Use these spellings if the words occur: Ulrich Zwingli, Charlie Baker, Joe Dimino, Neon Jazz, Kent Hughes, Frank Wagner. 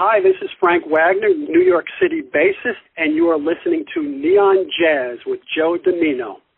Hi, this is Frank Wagner, New York City bassist, and you are listening to Neon Jazz with Joe Dimino.